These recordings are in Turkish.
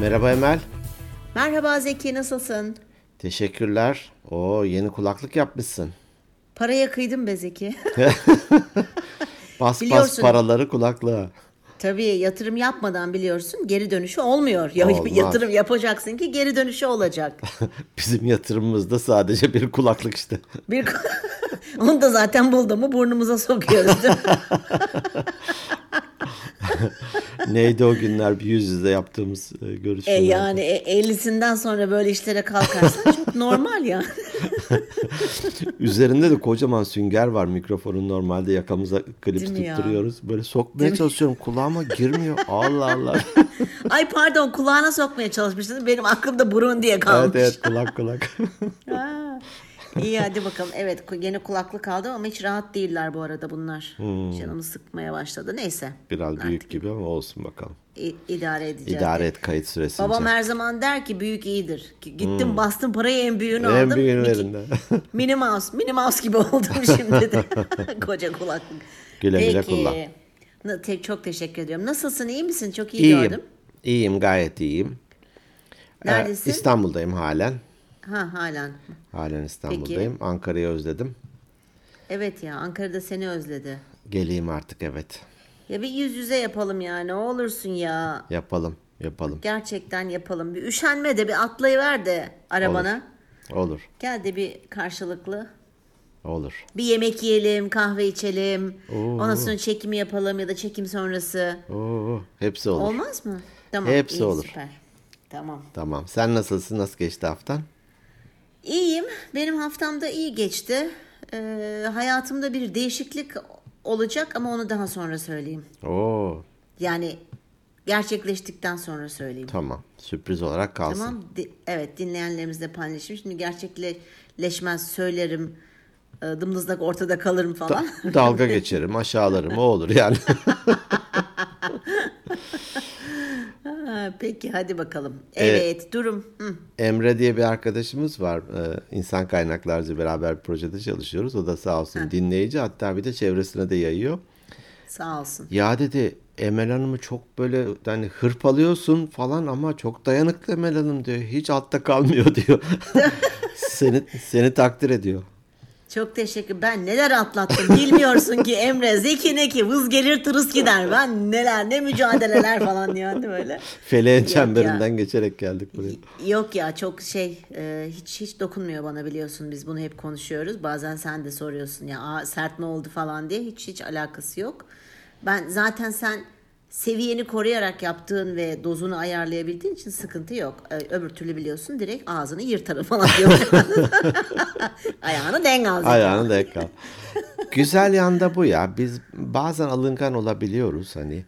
Merhaba Emel. Merhaba Zeki, nasılsın? Teşekkürler. Yeni kulaklık yapmışsın. Paraya kıydım be Zeki. Biliyorsun, paraları kulaklığa. Tabii yatırım yapmadan biliyorsun geri dönüşü olmuyor. Olmaz. Yatırım yapacaksın ki geri dönüşü olacak. Bizim yatırımımız da sadece bir kulaklık işte. Onu da zaten buldu mu burnumuza sokuyoruz değil mi? Neydi o günler bir yüz yüze yaptığımız görüşmeler. Yani 50'sinden sonra böyle işlere kalkarsan çok normal ya. Üzerinde de kocaman sünger var mikrofonun, normalde yakamıza klip tutturuyoruz. Böyle sokmaya çalışıyorum, kulağıma girmiyor. Allah Allah. Ay pardon, kulağına sokmaya çalışmışsın, benim aklımda burun diye kalmış. Evet kulak. İyi hadi bakalım. Evet yeni kulaklık aldım ama hiç rahat değiller bu arada bunlar. Canımı sıkmaya başladı. Neyse. Biraz büyük gibi ama olsun bakalım. İdare edeceğiz. İdare et kayıt süresince. Babam her zaman der ki büyük iyidir. Gittim bastım parayı, en büyüğünü aldım. En büyüğünlerinden. Minnie Mouse gibi oldum şimdi de. Koca kulaklık. Güle kullan. Çok teşekkür ediyorum. Nasılsın, iyi misin? Çok iyiyim. Gördüm. İyiyim, gayet iyiyim. Neredesin? İstanbul'dayım halen. Halen İstanbul'dayım. Peki. Ankara'yı özledim. Evet ya, Ankara'da seni özledi. Geleyim artık, evet. Ya bir yüz yüze yapalım ya, ne olursun ya. Yapalım. Gerçekten yapalım. Bir üşenme de, bir atlayıver de arabana. Olur. Gel de bir karşılıklı. Olur. Bir yemek yiyelim, kahve içelim. Ondan sonra çekimi yapalım ya da çekim sonrası. Hepsi olur. Olmaz mı? Tamam. Hepsi olur. Süper. Tamam. Sen nasılsın? Nasıl geçti haftan? İyiyim. Benim haftam da iyi geçti. Hayatımda bir değişiklik olacak ama onu daha sonra söyleyeyim. Yani gerçekleştikten sonra söyleyeyim. Tamam. Sürpriz olarak kalsın. Tamam. Evet, dinleyenlerimizle paylaşayım. Şimdi gerçekleşmez söylerim. Dımdızlak ortada kalırım falan. Dalga geçerim, aşağılarım. O olur yani. Peki hadi bakalım. Evet, durum. Emre diye bir arkadaşımız var. İnsan kaynaklarca beraber bir projede çalışıyoruz. O da sağ olsun dinleyici, hatta bir de çevresine de yayıyor. Sağ olsun. Ya dedi, Emel Hanım'ı çok böyle hani hırpalıyorsun falan ama çok dayanıklı Emel Hanım diyor. Hiç altta kalmıyor diyor. seni takdir ediyor. Çok teşekkür. Ben neler atlattım bilmiyorsun ki Emre. Zeki ne ki? Vız gelir tırıs gider. Ben neler, ne mücadeleler falan yani böyle. Feleğin çemberinden geçerek geldik buraya. Yok ya, çok hiç dokunmuyor bana, biliyorsun biz bunu hep konuşuyoruz. Bazen sen de soruyorsun ya sert mi oldu falan diye, hiç alakası yok. Ben zaten sen seviyeni koruyarak yaptığın ve dozunu ayarlayabildiğin için sıkıntı yok. Öbür türlü biliyorsun direkt ağzını yırtarım falan diyor. Ayağını denk al. Güzel yanda bu ya. Biz bazen alıngan olabiliyoruz hani.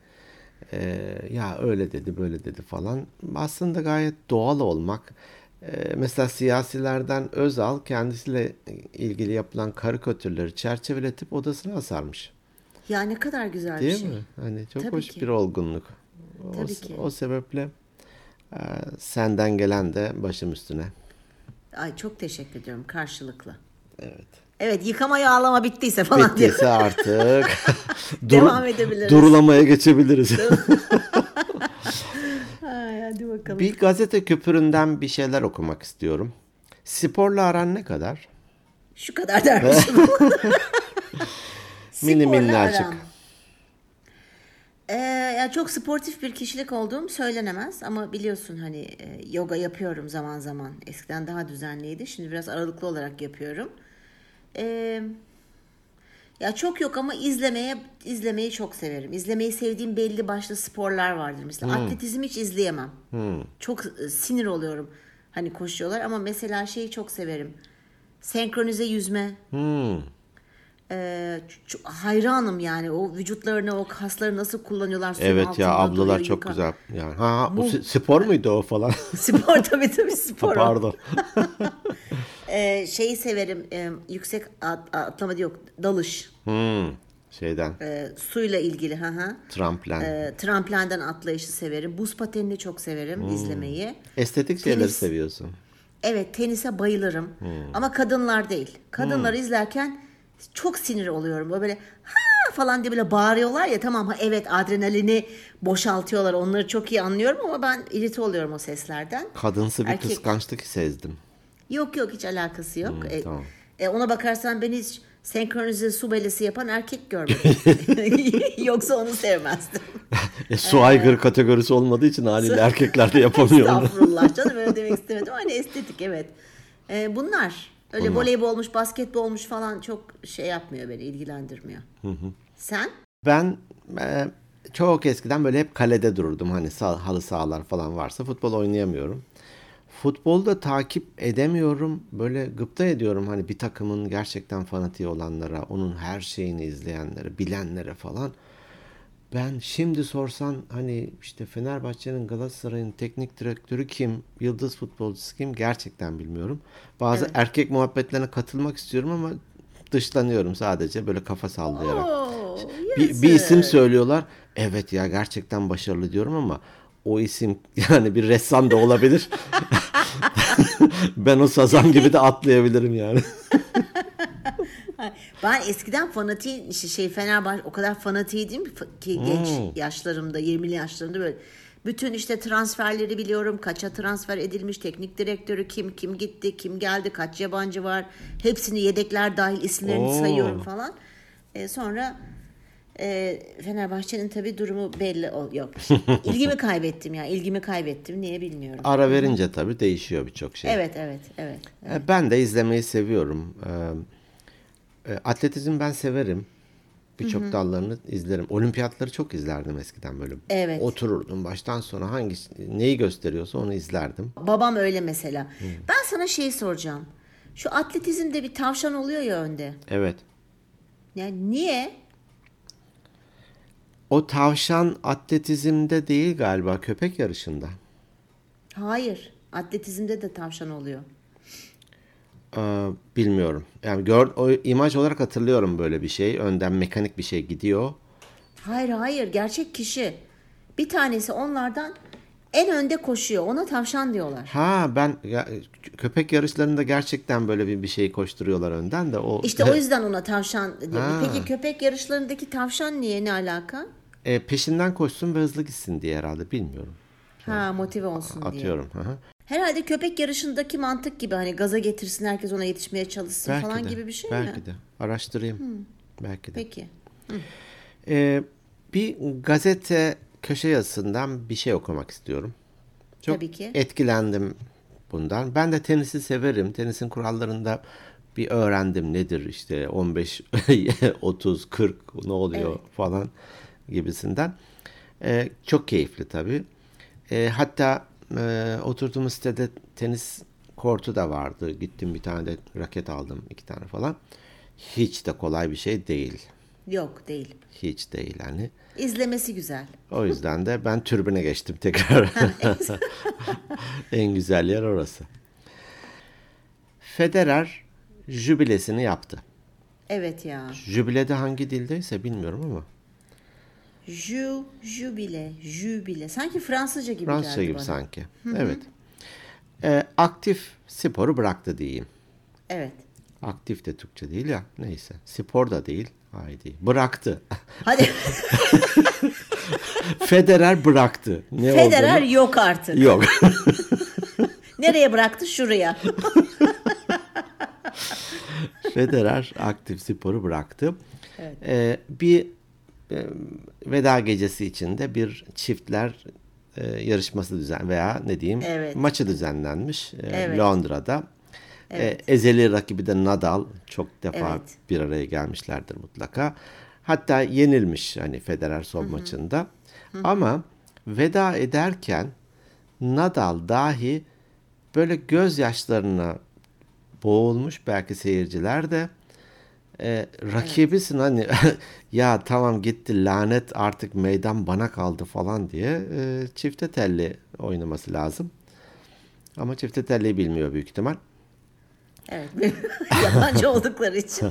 Ya öyle dedi böyle dedi falan. Aslında gayet doğal olmak. Mesela siyasilerden Özal kendisiyle ilgili yapılan karikatürleri çerçeveletip odasına asarmış. Ya ne kadar güzel değil bir şey. Değil mi? Hani çok tabii hoş ki. Bir olgunluk. O sebeple senden gelen de başım üstüne. Ay çok teşekkür ediyorum, karşılıklı. Evet, yıkama yağlama bittiyse falan diye. Bittiyse artık devam edebiliriz. Durulamaya geçebiliriz. Ay, hadi bakalım. Bir gazete küpüründen bir şeyler okumak istiyorum. Sporla aran ne kadar? Şu kadar dermişim. Minnacık. Ya çok sportif bir kişilik olduğum söylenemez ama biliyorsun hani yoga yapıyorum zaman zaman. Eskiden daha düzenliydi. Şimdi biraz aralıklı olarak yapıyorum. Ya çok yok ama izlemeyi çok severim. İzlemeyi sevdiğim belli başlı sporlar vardır. Mesela atletizmi hiç izleyemem. Çok sinir oluyorum. Hani koşuyorlar ama mesela şeyi çok severim. Senkronize yüzme. Hayranım yani, o vücutlarını, o kasları nasıl kullanıyorlar. Evet ya, ablalar duruyor, çok güzel. Yani spor muydu o falan? Spor tabii spor. Pardon. Şeyi severim, yüksek atlama diyor, dalış. Şeyden. Suyla ilgili. Tramplenden atlayışı severim. Buz patenini çok severim izlemeyi. Estetik şeyleri seviyorsun. Evet, tenise bayılırım. Ama kadınlar değil. Kadınları izlerken çok sinir oluyorum. Böyle falan diye böyle bağırıyorlar ya, tamam ha, evet adrenalini boşaltıyorlar, onları çok iyi anlıyorum ama ben irite oluyorum o seslerden. Kadınsı bir kıskançlık sezdim. Yok hiç alakası yok. Tamam. Ona bakarsan ben hiç senkronize su belesi yapan erkek görmedim. Yoksa onu sevmezdim. Su aygırı kategorisi olmadığı için haliyle erkekler de yapamıyor. Estağfurullah canım, öyle demek istemedim. Hani estetik, evet. Bunlar. Öyle voleybol olmuş, basketbol olmuş falan çok şey yapmıyor, beni ilgilendirmiyor. Hı. Sen? Ben çok eskiden böyle hep kalede dururdum. Hani halı sahalar falan varsa, futbol oynayamıyorum. Futbolda takip edemiyorum. Böyle gıpta ediyorum hani bir takımın gerçekten fanatiği olanlara, onun her şeyini izleyenlere, bilenlere falan. Ben şimdi sorsan hani işte Fenerbahçe'nin, Galatasaray'ın teknik direktörü kim, yıldız futbolcusu kim, gerçekten bilmiyorum. Bazı erkek muhabbetlerine katılmak istiyorum ama dışlanıyorum sadece böyle kafa sallayarak. Bir isim söylüyorlar. Evet ya, gerçekten başarılı diyorum ama o isim yani bir ressam da olabilir. Ben o sazan gibi de atlayabilirim yani. Ben eskiden fanatiğim, Fenerbahçe o kadar fanatiydim ki genç yaşlarımda, 20'li yaşlarımda böyle. Bütün işte transferleri biliyorum, kaça transfer edilmiş, teknik direktörü kim gitti, kim geldi, kaç yabancı var. Hepsini, yedekler dahil, isimlerini sayıyorum falan. Sonra Fenerbahçe'nin tabii durumu belli. Yok. İlgimi kaybettim. Niye bilmiyorum. Ara verince tabii değişiyor birçok şey. Evet. Ben de izlemeyi seviyorum. Atletizm ben severim. Birçok dallarını izlerim. Olimpiyatları çok izlerdim eskiden böyle. Evet. Otururdum baştan sona, neyi gösteriyorsa onu izlerdim. Babam öyle mesela. Ben sana soracağım. Şu atletizmde bir tavşan oluyor ya önde. Evet. Yani niye? O tavşan atletizmde değil galiba, köpek yarışında. Hayır. Atletizmde de tavşan oluyor. Bilmiyorum. Yani imaj olarak hatırlıyorum böyle bir şey. Önden mekanik bir şey gidiyor. Hayır. Gerçek kişi. Bir tanesi onlardan en önde koşuyor. Ona tavşan diyorlar. Köpek yarışlarında gerçekten böyle bir şey koşturuyorlar önden de. İşte o yüzden ona tavşan diyorlar. Peki köpek yarışlarındaki tavşan niye? Ne alaka? Peşinden koşsun ve hızlı gitsin diye herhalde, bilmiyorum. Motive olsun diye. Atıyorum. Herhalde köpek yarışındaki mantık gibi, hani gaza getirsin, herkes ona yetişmeye çalışsın belki falan de, gibi bir şey belki mi? Belki de. Araştırayım. Belki de. Peki. Bir gazete köşe yazısından bir şey okumak istiyorum. Çok tabii ki. Etkilendim bundan. Ben de tenisi severim. Tenisin kurallarında bir öğrendim nedir işte 15, 30, 40 ne oluyor falan gibisinden. Çok keyifli tabii. Hatta oturduğumuz sitede tenis kortu da vardı. Gittim bir tane de raket aldım, 2 tane falan. Hiç de kolay bir şey değil. Yok, değil. Hiç değil hani. İzlemesi güzel. O yüzden de ben türbüne geçtim tekrar. En güzel yer orası. Federer jübilesini yaptı. Evet ya. Jübile de hangi dildeyse bilmiyorum ama. Jübile. Sanki Fransızca gibi geldi bana. Fransızca gibi sanki. Hı-hı. Evet. Aktif sporu bıraktı diyeyim. Evet. Aktif de Türkçe değil ya. Neyse. Spor da değil. Haydi. Bıraktı. Hadi. Federer bıraktı. Federer olduğunu... yok artık. Yok. Nereye bıraktı? Şuraya. Federer aktif sporu bıraktı. Evet. Bir veda gecesi içinde bir çiftler yarışması maçı düzenlenmiş Londra'da. Evet. Ezeli rakibi de Nadal, çok defa bir araya gelmişlerdir mutlaka. Hatta yenilmiş hani Federer son maçında. Hı-hı. Ama veda ederken Nadal dahi böyle gözyaşlarına boğulmuş, belki seyirciler de. Rakibisin hani ya tamam gitti lanet, artık meydan bana kaldı falan diye çifte telli oynaması lazım. Ama çifte telliyi bilmiyor büyük ihtimal. Evet. Yabancı oldukları için.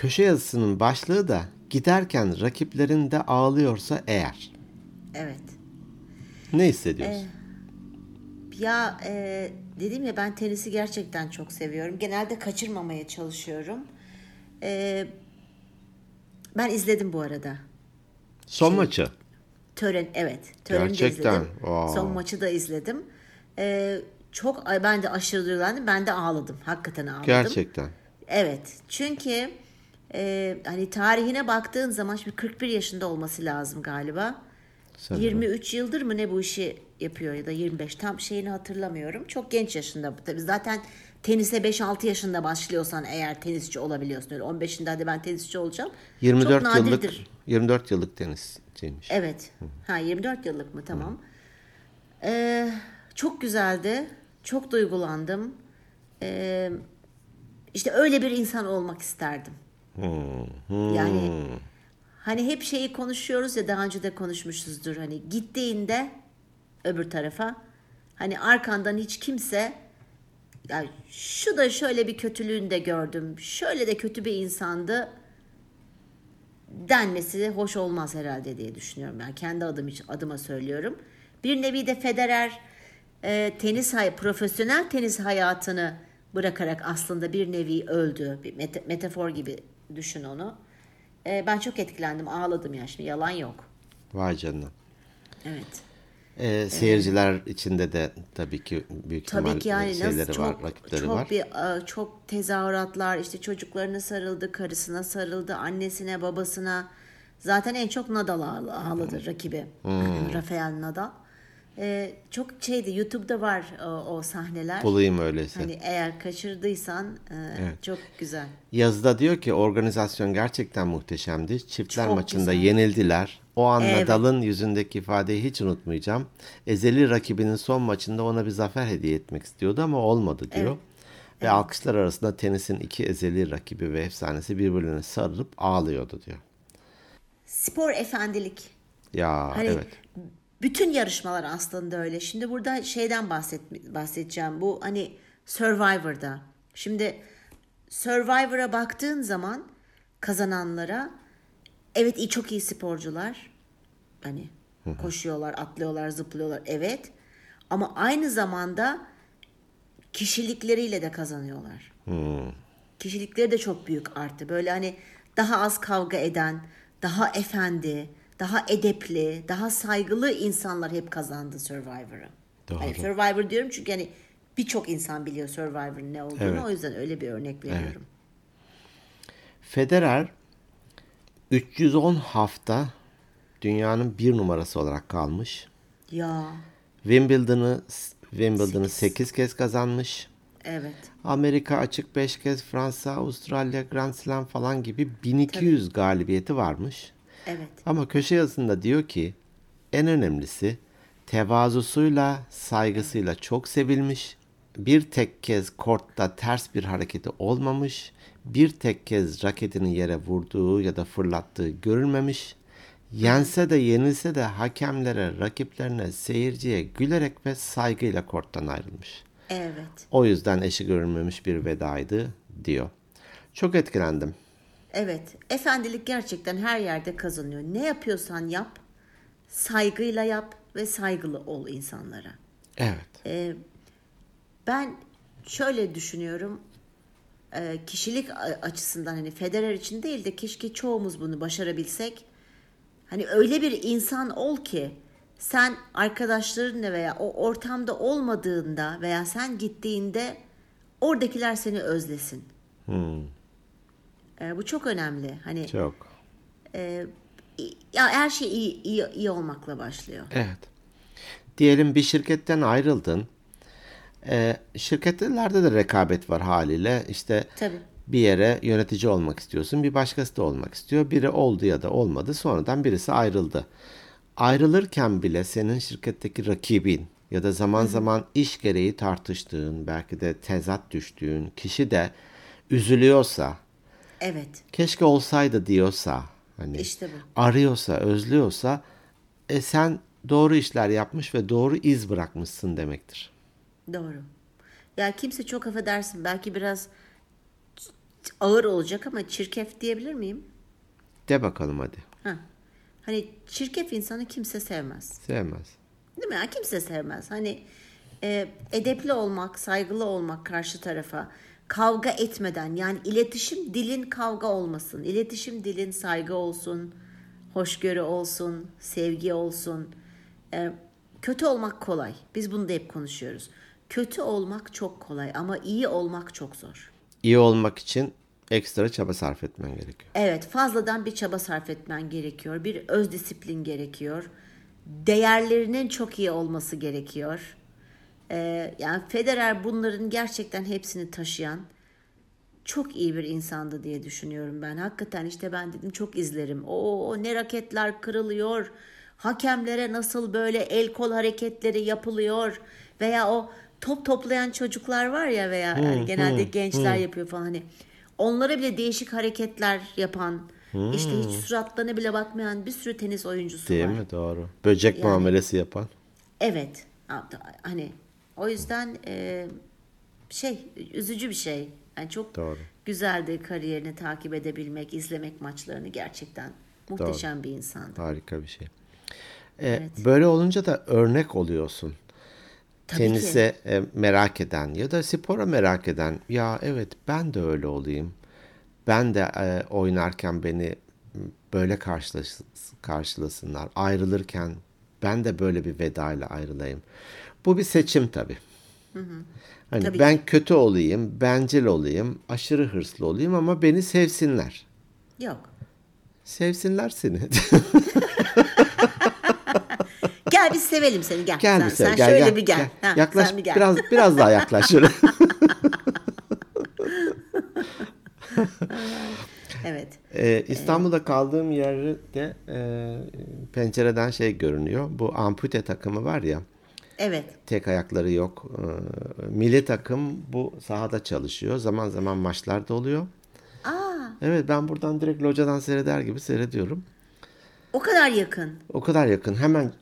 Köşe yazısının başlığı da giderken rakiplerin de ağlıyorsa eğer. Evet. Ne hissediyorsun? Ya dedim ya, ben tenisi gerçekten çok seviyorum. Genelde kaçırmamaya çalışıyorum. Ben izledim bu arada. Son maçı? Tören, evet. Töreni gerçekten. De izledim. Aa. Son maçı da izledim. Çok, ben de aşırı duygulandım. Ben de ağladım. Hakikaten ağladım. Gerçekten. Evet. Çünkü hani tarihine baktığın zaman, şimdi 41 yaşında olması lazım galiba. Sen 23 mi? Yıldır mı ne bu işi yapıyor, ya da 25, tam şeyini hatırlamıyorum. Çok genç yaşında. Tabii zaten tenise 5-6 yaşında başlıyorsan eğer tenisçi olabiliyorsun. Öyle 15'inde hadi ben tenisçi olacağım. 24 yıllık tenisçiymiş. Evet. Hı. Ha, 24 yıllık mı? Tamam. Çok güzeldi. Çok duygulandım. İşte öyle bir insan olmak isterdim. Yani hani hep şeyi konuşuyoruz ya, daha önce de konuşmuşuzdur. Hani gittiğinde öbür tarafa, hani arkandan hiç kimse, ya şu da şöyle bir kötülüğünü de gördüm, şöyle de kötü bir insandı denmesi hoş olmaz herhalde diye düşünüyorum. Yani kendi adıma söylüyorum. Bir nevi de Federer profesyonel tenis hayatını bırakarak aslında bir nevi öldü. Bir metafor gibi düşün onu. Ben çok etkilendim, ağladım ya, şimdi yalan yok. Vay canına. Evet. Seyirciler içinde de tabii ki büyük ihtimal yani şeyleri çok, var, rakipleri çok var. Çok tezahüratlar, işte çocuklarına sarıldı, karısına sarıldı, annesine, babasına. Zaten en çok Nadal ağladı, rakibi. Rafael Nadal. Çok şeydi, YouTube'da var o sahneler. Bulayım öyleyse. Hani eğer kaçırdıysan evet. Çok güzel. Yazıda diyor ki organizasyon gerçekten muhteşemdi. Çiftler çok maçında güzel. Yenildiler. O an evet. Nadal'ın yüzündeki ifadeyi hiç unutmayacağım. Ezeli rakibinin son maçında ona bir zafer hediye etmek istiyordu ama olmadı diyor. Evet. Ve evet. Alkışlar arasında tenisin iki ezeli rakibi ve efsanesi birbirine sarılıp ağlıyordu diyor. Spor efendilik. Ya hani, evet. Bütün yarışmalar aslında öyle. Şimdi burada şeyden bahsedeceğim. Bu hani Survivor'da. Şimdi Survivor'a baktığın zaman kazananlara, evet çok iyi sporcular. Hani koşuyorlar, atlıyorlar, zıplıyorlar. Evet. Ama aynı zamanda kişilikleriyle de kazanıyorlar. Kişilikleri de çok büyük arttı. Böyle hani daha az kavga eden, daha efendi, daha edepli, daha saygılı insanlar hep kazandı Survivor'ı. Yani Survivor diyorum çünkü yani birçok insan biliyor Survivor'ın ne olduğunu. Evet. O yüzden öyle bir örnek veriyorum. Evet. Federer 310 hafta dünyanın bir numarası olarak kalmış. Ya. Wimbledon'ı 8 kez kazanmış. Evet. Amerika açık 5 kez, Fransa, Avustralya, Grand Slam falan gibi 1200 tabii. galibiyeti varmış. Evet. Ama köşe yazısında diyor ki en önemlisi tevazusuyla, saygısıyla çok sevilmiş. Bir tek kez kortta ters bir hareketi olmamış. Bir tek kez raketini yere vurduğu ya da fırlattığı görülmemiş. Yense de yenilse de hakemlere, rakiplerine, seyirciye gülerek ve saygıyla korttan ayrılmış. Evet. O yüzden eşi görülmemiş bir vedaydı diyor. Çok etkilendim. Evet, efendilik gerçekten her yerde kazanıyor. Ne yapıyorsan yap, saygıyla yap ve saygılı ol insanlara. Evet. Ben şöyle düşünüyorum, kişilik açısından hani Federer için değil de keşke çoğumuz bunu başarabilsek. Hani öyle bir insan ol ki sen arkadaşlarınla veya o ortamda olmadığında veya sen gittiğinde oradakiler seni özlesin. Bu çok önemli. Hani çok. Ya her şey iyi olmakla başlıyor. Evet. Diyelim bir şirketten ayrıldın. Şirketlerde de rekabet var haliyle. İşte tabii. Bir yere yönetici olmak istiyorsun, bir başkası da olmak istiyor. Biri oldu ya da olmadı. Sonradan birisi ayrıldı. Ayrılırken bile senin şirketteki rakibin ya da zaman zaman iş gereği tartıştığın, belki de tezat düştüğün kişi de üzülüyorsa, evet. Keşke olsaydı diyorsa, hani işte arıyorsa, özlüyorsa, sen doğru işler yapmış ve doğru iz bırakmışsın demektir. Doğru. Ya kimse, çok affedersin, belki biraz ağır olacak ama çirkef diyebilir miyim? De bakalım hadi. Hani çirkef insanı kimse sevmez. Sevmez. Değil mi? Kimse sevmez. Hani edepli olmak, saygılı olmak karşı tarafa, kavga etmeden, yani iletişim dilin kavga olmasın, iletişim dilin saygı olsun, hoşgörü olsun, sevgi olsun. Kötü olmak kolay. Biz bunu da hep konuşuyoruz. Kötü olmak çok kolay ama iyi olmak çok zor. İyi olmak için ekstra çaba sarf etmen gerekiyor. Evet, fazladan bir çaba sarf etmen gerekiyor. Bir öz disiplin gerekiyor. Değerlerinin çok iyi olması gerekiyor. Yani Federer bunların gerçekten hepsini taşıyan çok iyi bir insandı diye düşünüyorum ben. Hakikaten işte ben dedim çok izlerim. Oo, ne raketler kırılıyor. Hakemlere nasıl böyle el kol hareketleri yapılıyor. Veya o top toplayan çocuklar var ya veya genelde gençler yapıyor falan hani. Onlara bile değişik hareketler yapan, işte hiç suratlarına bile bakmayan bir sürü tenis oyuncusu var. Değil mi? Doğru. Böcek yani, muamelesi yapan. Evet. Hani o yüzden üzücü bir şey. Yani çok doğru. Güzeldi kariyerini takip edebilmek, izlemek maçlarını gerçekten. Muhteşem doğru. Bir insandı. Harika bir şey. Evet. Böyle olunca da örnek oluyorsun. Tabii tenise ki. Merak eden ya da spora merak eden, ya evet ben de öyle olayım. Ben de oynarken beni böyle karşılasınlar. Ayrılırken ben de böyle bir vedayla ayrılayım. Bu bir seçim tabii. Hı. Hani tabii ben ki. Kötü olayım, bencil olayım, aşırı hırslı olayım ama beni sevsinler. Yok. Sevsinler seni. Gel biz sevelim seni gel. Gel sen şöyle bir gel. Ha, yaklaş sen bir gel. Biraz daha yaklaş şöyle. Evet. İstanbul'da kaldığım yerde pencereden görünüyor. Bu ampute takımı var ya. Evet. Tek ayakları yok. Milli takım bu sahada çalışıyor. Zaman zaman maçlar da oluyor. Aa. Evet, ben buradan direkt locadan seyreder gibi seyrediyorum. O kadar yakın. O kadar yakın. Hemen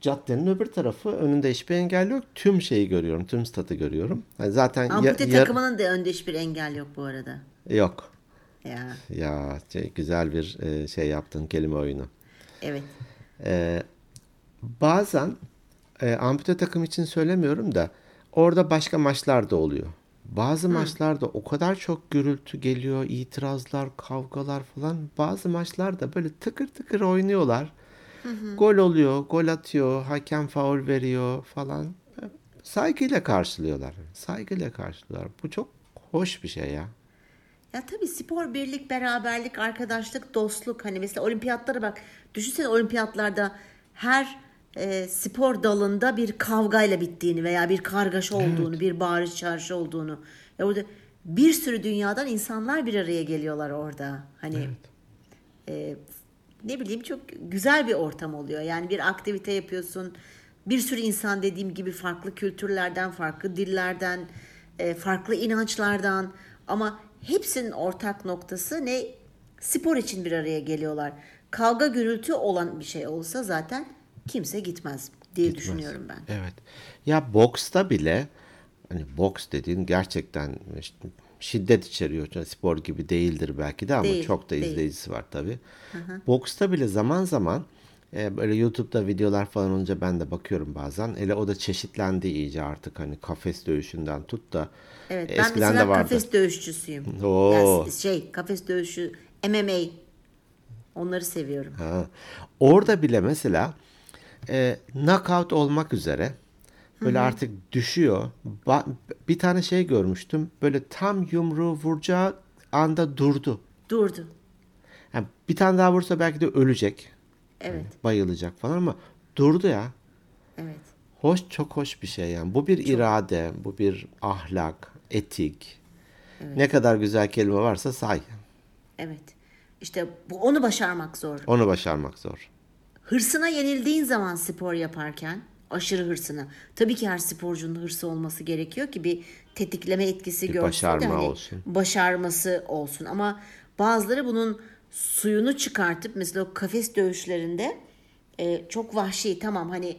caddenin öbür tarafı, önünde hiçbir engel yok. Tüm şeyi görüyorum. Tüm statı görüyorum. Yani zaten ampute takımının da önünde hiçbir engel yok bu arada. Yok. Ya güzel bir yaptın, kelime oyunu. Evet. Bazen ampute takım için söylemiyorum da orada başka maçlar da oluyor. Bazı maçlarda o kadar çok gürültü geliyor, itirazlar, kavgalar falan. Bazı maçlarda böyle tıkır tıkır oynuyorlar. Hı. Gol oluyor, gol atıyor, hakem faul veriyor falan. Saygıyla karşılıyorlar. Bu çok hoş bir şey ya. Ya tabii spor, birlik, beraberlik, arkadaşlık, dostluk. Hani mesela olimpiyatlara bak. Düşünsene olimpiyatlarda her spor dalında bir kavgayla bittiğini veya bir kargaşa olduğunu, evet. Bir bağırış çağrışı olduğunu. Ya orada bir sürü dünyadan insanlar bir araya geliyorlar orada. Hani evet. Çok güzel bir ortam oluyor. Yani bir aktivite yapıyorsun. Bir sürü insan, dediğim gibi, farklı kültürlerden, farklı dillerden, farklı inançlardan ama hepsinin ortak noktası ne? Spor için bir araya geliyorlar. Kavga gürültü olan bir şey olsa zaten kimse gitmez diye düşünüyorum ben. Evet. Ya boksta bile, hani boks dediğin gerçekten şiddet içeriyor. Spor gibi değildir belki de ama çok da izleyicisi var tabii. Hı-hı. Boksta bile zaman zaman böyle YouTube'da videolar falan olunca ben de bakıyorum bazen. Hele o da çeşitlendi iyice artık, hani kafes dövüşünden tut da. Evet, ben mesela kafes dövüşçüsüyüm. Ben kafes dövüşü, MMA, onları seviyorum. Ha. Orada bile mesela knockout olmak üzere böyle, hı-hı, artık düşüyor. Bir tane görmüştüm. Böyle tam yumruğu vuracağı anda durdu. Yani bir tane daha vursa belki de ölecek. Evet. Yani bayılacak falan ama durdu ya. Evet. Çok hoş bir şey yani. Bu bir irade, bu bir ahlak, etik. Evet. Ne kadar güzel kelime varsa say. Evet. İşte onu başarmak zor. Hırsına yenildiğin zaman spor yaparken, aşırı hırsına. Tabii ki her sporcunun hırsı olması gerekiyor ki bir tetikleme etkisi görsün. Başarması olsun. Ama bazıları bunun suyunu çıkartıp, mesela o kafes dövüşlerinde çok vahşi, tamam hani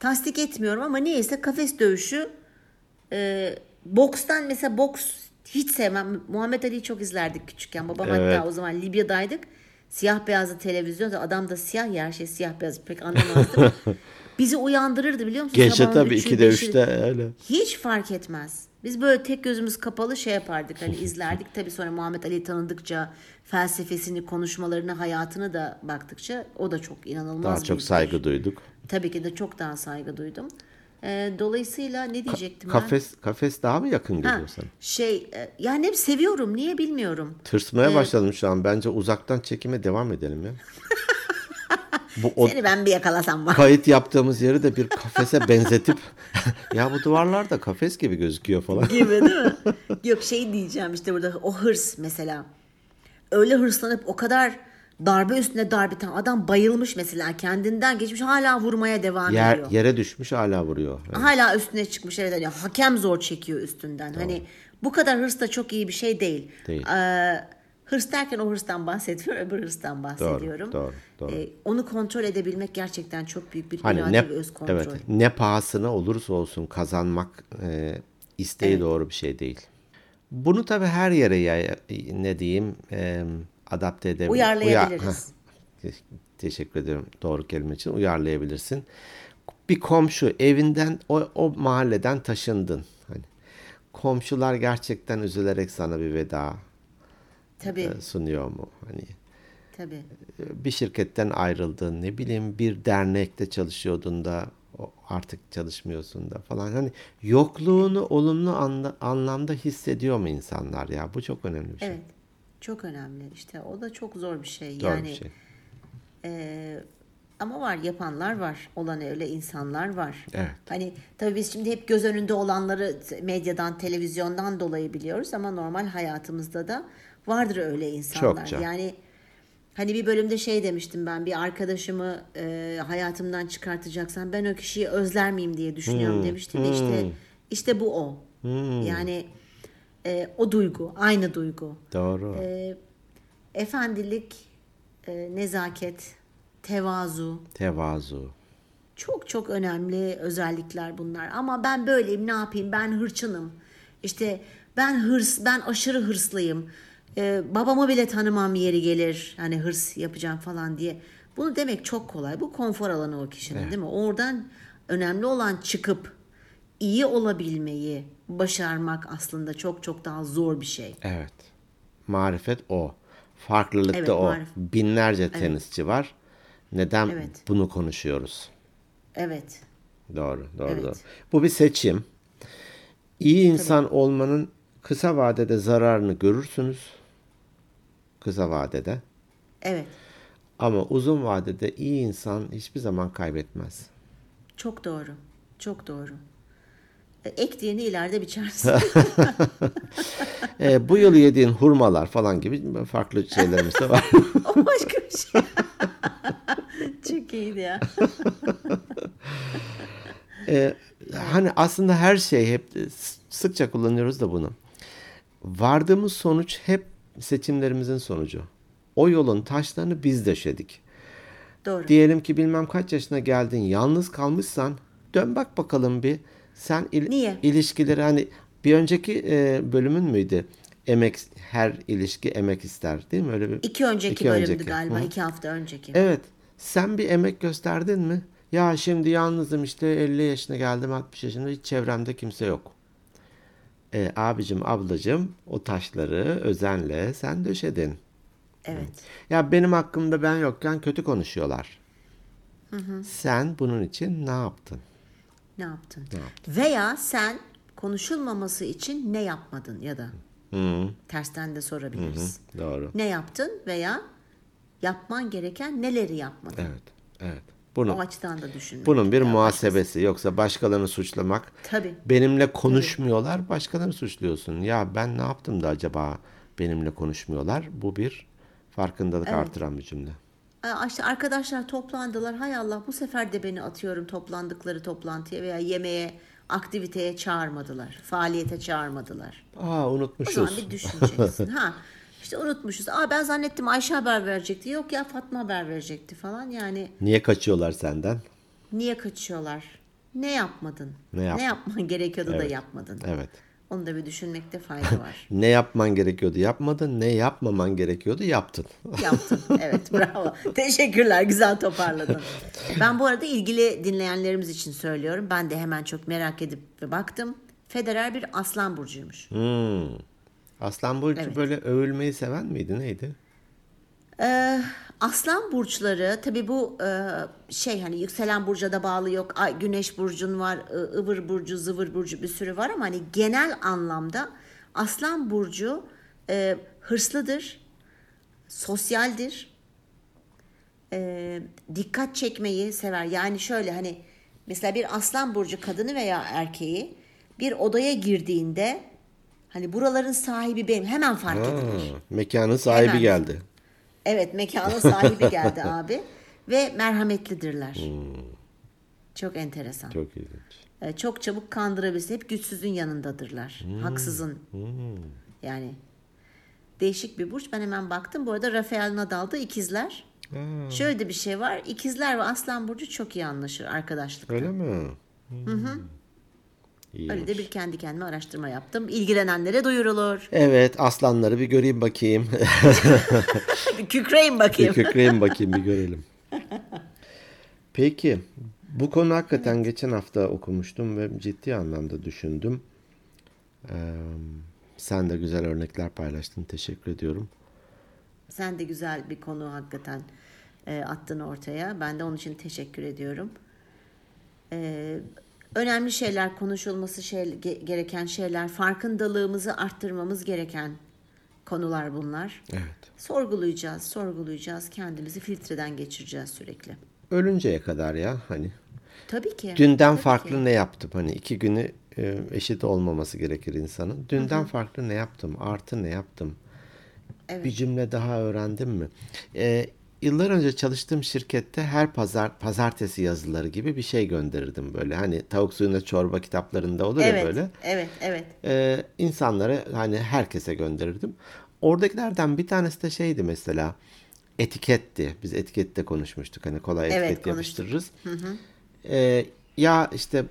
tasdik etmiyorum ama neyse kafes dövüşü bokstan, mesela boks hiç sevmem. Muhammed Ali'yi çok izlerdik küçükken. Babam hatta o zaman Libya'daydık. Siyah beyazlı televizyonda, adam da siyah ya, her şey siyah beyaz, pek anlamazdım. Bizi uyandırırdı biliyor musun? Gece tabii 2'de 3'te öyle. Hiç fark etmez. Biz böyle tek gözümüz kapalı şey yapardık. Hani izlerdik. Tabii sonra Muhammed Ali tanıdıkça felsefesini, konuşmalarını, hayatını da baktıkça o da çok inanılmaz. Daha çok saygı duyduk. Tabii ki de çok daha saygı duydum. Dolayısıyla ne diyecektim Kafes daha mı yakın geliyor sana? Yani hep seviyorum. Niye bilmiyorum. Tırsmaya başladım şu an. Bence uzaktan çekime devam edelim ya. Seni ben bir yakalasam var. Kayıt yaptığımız yeri de bir kafese benzetip ya bu duvarlar da kafes gibi gözüküyor falan. Gibi değil mi? Yok diyeceğim işte burada o hırs mesela. Öyle hırslanıp o kadar darbe üstüne darbe tam adam bayılmış mesela kendinden geçmiş hala vurmaya devam ediyor. Yere düşmüş hala vuruyor. Yani. Hala üstüne çıkmış evet. Yani hakem zor çekiyor üstünden. Tamam. Hani bu kadar hırs da çok iyi bir şey değil. Hırs derken o hırstan bahsediyorum, öbür hırstan bahsediyorum. Doğru. Onu kontrol edebilmek gerçekten çok büyük bir irade ve öz kontrol. Evet, ne pahasına olursa olsun kazanmak isteği doğru bir şey değil. Bunu tabii her yere adapte edebiliriz. Uyarlayabiliriz. Teşekkür ederim doğru kelime için. Uyarlayabilirsin. Bir komşu evinden o mahalleden taşındın. Hani komşular gerçekten üzülerek sana bir veda tabii. sunuyor mu? Hani tabii. Bir şirketten ayrıldın, ne bileyim bir dernekte çalışıyordun da artık çalışmıyorsun da falan. Hani yokluğunu olumlu anlamda hissediyor mu insanlar ya? Bu çok önemli bir şey. Evet. Çok önemli. İşte o da çok zor bir şey. Doğru yani bir şey. Ama var yapanlar var. Olan öyle insanlar var. Evet. Hani tabii biz şimdi hep göz önünde olanları medyadan, televizyondan dolayı biliyoruz ama normal hayatımızda da vardır öyle insanlar. Çokça. Yani hani bir bölümde demiştim ben bir arkadaşımı hayatımdan çıkartacaksan ben o kişiyi özler miyim diye düşünüyorum demiştim. İşte bu o. Yani o duygu, aynı duygu. Doğru. Efendilik, nezaket, tevazu. Çok çok önemli özellikler bunlar. Ama ben böyleyim, ne yapayım? Ben hırçınım. Ben aşırı hırslıyım. Babamı bile tanımam yeri gelir. Hani hırs yapacağım falan diye. Bunu demek çok kolay. Bu konfor alanı o kişinin değil mi? Oradan önemli olan çıkıp iyi olabilmeyi başarmak aslında çok çok daha zor bir şey. Evet. Marifet o. Farklılıkta o. Binlerce tenisçi var. Neden bunu konuşuyoruz? Evet. Doğru. Bu bir seçim. İyi insan olmanın kısa vadede zararını görürsünüz. Kısa vadede. Evet. Ama uzun vadede iyi insan hiçbir zaman kaybetmez. Çok doğru. Ektiğini ileride biçersin. Bu yıl yediğin hurmalar falan gibi farklı şeylerimiz de var. O başka bir şey. Çok iyiydi ya. Hani aslında her şey hep sıkça kullanıyoruz da bunu. Vardığımız sonuç hep seçimlerimizin sonucu. O yolun taşlarını biz döşedik. Doğru. Diyelim ki bilmem kaç yaşına geldin, yalnız kalmışsan dön bak bakalım bir. Sen ilişkileri hani bir önceki bölümün müydü? Her ilişki emek ister değil mi? Öyle bir, iki bölümdü galiba. 2 hafta önceki. Evet. Sen bir emek gösterdin mi? Ya şimdi yalnızım 50 yaşına geldim 60 yaşında hiç çevremde kimse yok. Abicim ablacım o taşları özenle sen döşedin. Evet. Ya benim hakkımda ben yokken kötü konuşuyorlar. Hı. Sen bunun için ne yaptın? Ne yaptın? Veya sen konuşulmaması için ne yapmadın ya da tersten de sorabiliriz. Doğru. Ne yaptın veya yapman gereken neleri yapmadın? Evet. O açıdan da düşünmek. Bunun bir muhasebesi yoksa başkalarını suçlamak. Tabii. Benimle konuşmuyorlar, başkalarını suçluyorsun. Ya ben ne yaptım da acaba benimle konuşmuyorlar? Bu bir farkındalık artıran bir cümle. Arkadaşlar toplandılar. Hay Allah bu sefer de beni atıyorum toplandıkları toplantıya veya yemeğe, aktiviteye çağırmadılar. Faaliyete çağırmadılar. Unutmuşuz. O zaman bir düşüneceksin. Unutmuşuz. Ben zannettim Ayşe haber verecekti. Yok ya Fatma haber verecekti falan yani. Niye kaçıyorlar senden? Ne yapmadın? Ne yapman gerekiyordu da yapmadın. Evet. Onu da bir düşünmekte fayda var. Ne yapman gerekiyordu yapmadın, ne yapmaman gerekiyordu yaptın. Yaptın, evet, bravo. Teşekkürler, güzel toparladın. Ben bu arada ilgili dinleyenlerimiz için söylüyorum. Ben de hemen çok merak edip baktım. Federer bir aslan burcuymuş. Aslan burcu evet. Böyle övülmeyi seven miydi, neydi? Aslan burçları tabii bu hani yükselen burca da bağlı yok. Ay, güneş burcun var, ıvır burcu, zıvır burcu bir sürü var ama hani genel anlamda aslan burcu hırslıdır, sosyaldir, dikkat çekmeyi sever. Yani şöyle hani mesela bir aslan burcu kadını veya erkeği bir odaya girdiğinde hani buraların sahibi benim hemen fark edilir. Mekanın sahibi hemen geldi. Evet, mekana sahibi geldi abi ve merhametlidirler. Çok enteresan. Çok ilginç. Çok çabuk kandırabilirsin. Hep güçsüzün yanındadırlar. Haksızın. Yani değişik bir burç. Ben hemen baktım. Bu arada Rafael Nadal'da ikizler. Şöyle de bir şey var. İkizler ve Aslan Burcu çok iyi anlaşır arkadaşlıkta. Öyle mi? Hı-hı. İyiymiş. Öyle de bir kendi kendime araştırma yaptım. İlgilenenlere duyurulur. Evet, aslanları bir göreyim bakayım. Bir kükreyim bakayım. Bir kükreyim bakayım, bir görelim. Peki, bu konu hakikaten evet. Geçen hafta okumuştum ve ciddi anlamda düşündüm. Sen de güzel örnekler paylaştın, teşekkür ediyorum. Sen de güzel bir konu hakikaten attın ortaya. Ben de onun için teşekkür ediyorum. Önemli şeyler, konuşulması gereken şeyler, farkındalığımızı arttırmamız gereken konular bunlar. Evet. Sorgulayacağız, kendimizi filtreden geçireceğiz sürekli. Ölünceye kadar ya hani. Tabii ki. Dünden farklı ki. Ne yaptım? Hani 2 günü eşit olmaması gerekir insanın. Dünden Hı-hı. farklı ne yaptım? Artı ne yaptım? Evet. Bir cümle daha öğrendim mi? Yıllar önce çalıştığım şirkette her pazartesi yazıları gibi bir şey gönderirdim böyle. Hani tavuk suyuna çorba kitaplarında olur evet, ya böyle. Evet. İnsanlara hani herkese gönderirdim. Oradakilerden bir tanesi de şeydi mesela etiketti. Biz etikette konuşmuştuk. Hani kolay etiket yapıştırırız. Hı-hı. Ya işte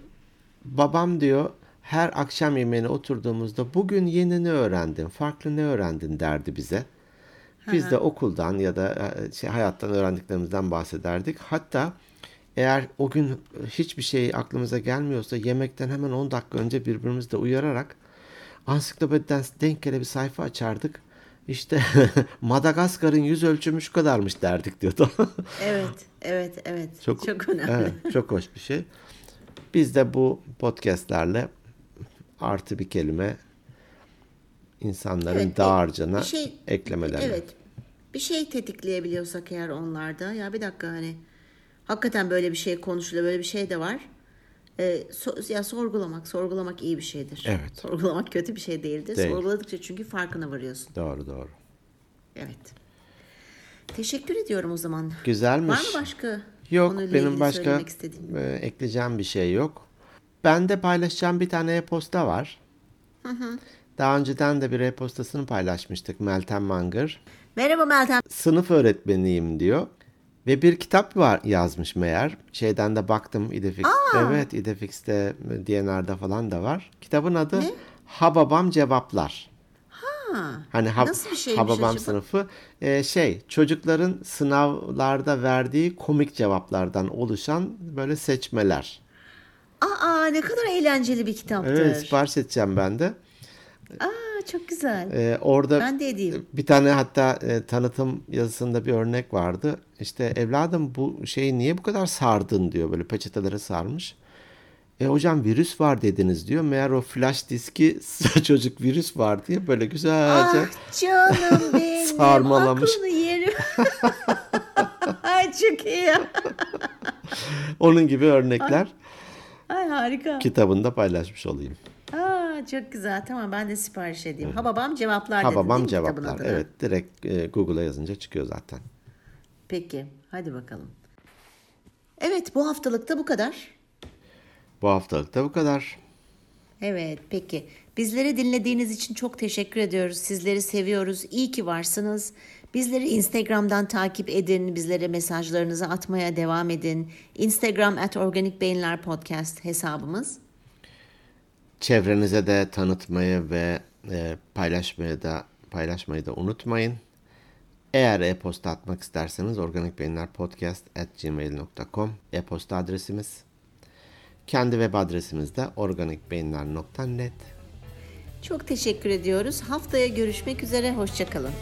babam diyor her akşam yemeğine oturduğumuzda bugün yeni ne öğrendin, farklı ne öğrendin derdi bize. Biz de okuldan ya da hayattan öğrendiklerimizden bahsederdik. Hatta eğer o gün hiçbir şey aklımıza gelmiyorsa yemekten hemen 10 dakika önce birbirimizi de uyararak ansiklopediden denk gele bir sayfa açardık. İşte Madagaskar'ın yüz ölçümü şu kadarmış derdik diyordu. Evet. Çok önemli. Evet, çok hoş bir şey. Biz de bu podcastlerle artı bir kelime İnsanların dağarcığına eklemelerle. Evet. Bir şey tetikleyebiliyorsak eğer onlarda. Ya bir dakika hani hakikaten böyle bir şey konuşuluyor. Böyle bir şey de var. Sorgulamak iyi bir şeydir. Evet. Sorgulamak kötü bir şey değildir. Değil. Sorguladıkça çünkü farkına varıyorsun. Doğru. Evet. Teşekkür ediyorum o zaman. Güzelmiş. Var mı başka? Yok, benim başka ekleyeceğim bir şey yok. Ben de paylaşacağım bir tane e-posta var. Hı. Daha önceden de bir e-postasını paylaşmıştık Meltem Mangır. Merhaba Meltem. Sınıf öğretmeniyim diyor. Ve bir kitap var yazmış meğer. Şeyden de baktım İdefix'te. Evet, İdefix'te, DNR'da falan da var. Kitabın adı ne? Hababam Cevaplar. Hani nasıl bir şeymiş Hababam acaba? Sınıfı. Çocukların sınavlarda verdiği komik cevaplardan oluşan böyle seçmeler. Ne kadar eğlenceli bir kitaptır. Evet, sipariş edeceğim ben de. Çok güzel. Orada ben de edeyim. Bir tane hatta tanıtım yazısında bir örnek vardı. İşte evladım bu şeyi niye bu kadar sardın diyor. Böyle peçetelere sarmış. Hocam virüs var dediniz diyor. Meğer o flash diski çocuk virüs var diye böyle güzelce canım benim sarmalamış. Aklını yerim. Çok iyi ya. Onun gibi örnekler. Ay harika. Kitabında paylaşmış olayım. Çok güzel. Tamam, ben de sipariş edeyim. Hı. Hababam Cevaplar dedi. Hababam Cevaplar. Evet, direkt Google'a yazınca çıkıyor zaten. Peki, hadi bakalım. Evet, bu haftalıkta bu kadar. Evet, peki. Bizleri dinlediğiniz için çok teşekkür ediyoruz. Sizleri seviyoruz. İyi ki varsınız. Bizleri Instagram'dan takip edin. Bizlere mesajlarınızı atmaya devam edin. Instagram @ organikbeyinlerpodcast hesabımız. Çevrenize de tanıtmayı ve paylaşmayı da unutmayın. Eğer e-posta atmak isterseniz organikbeyinlerpodcast@gmail.com e-posta adresimiz. Kendi web adresimiz de organikbeyinler.net. Çok teşekkür ediyoruz. Haftaya görüşmek üzere. Hoşça kalın.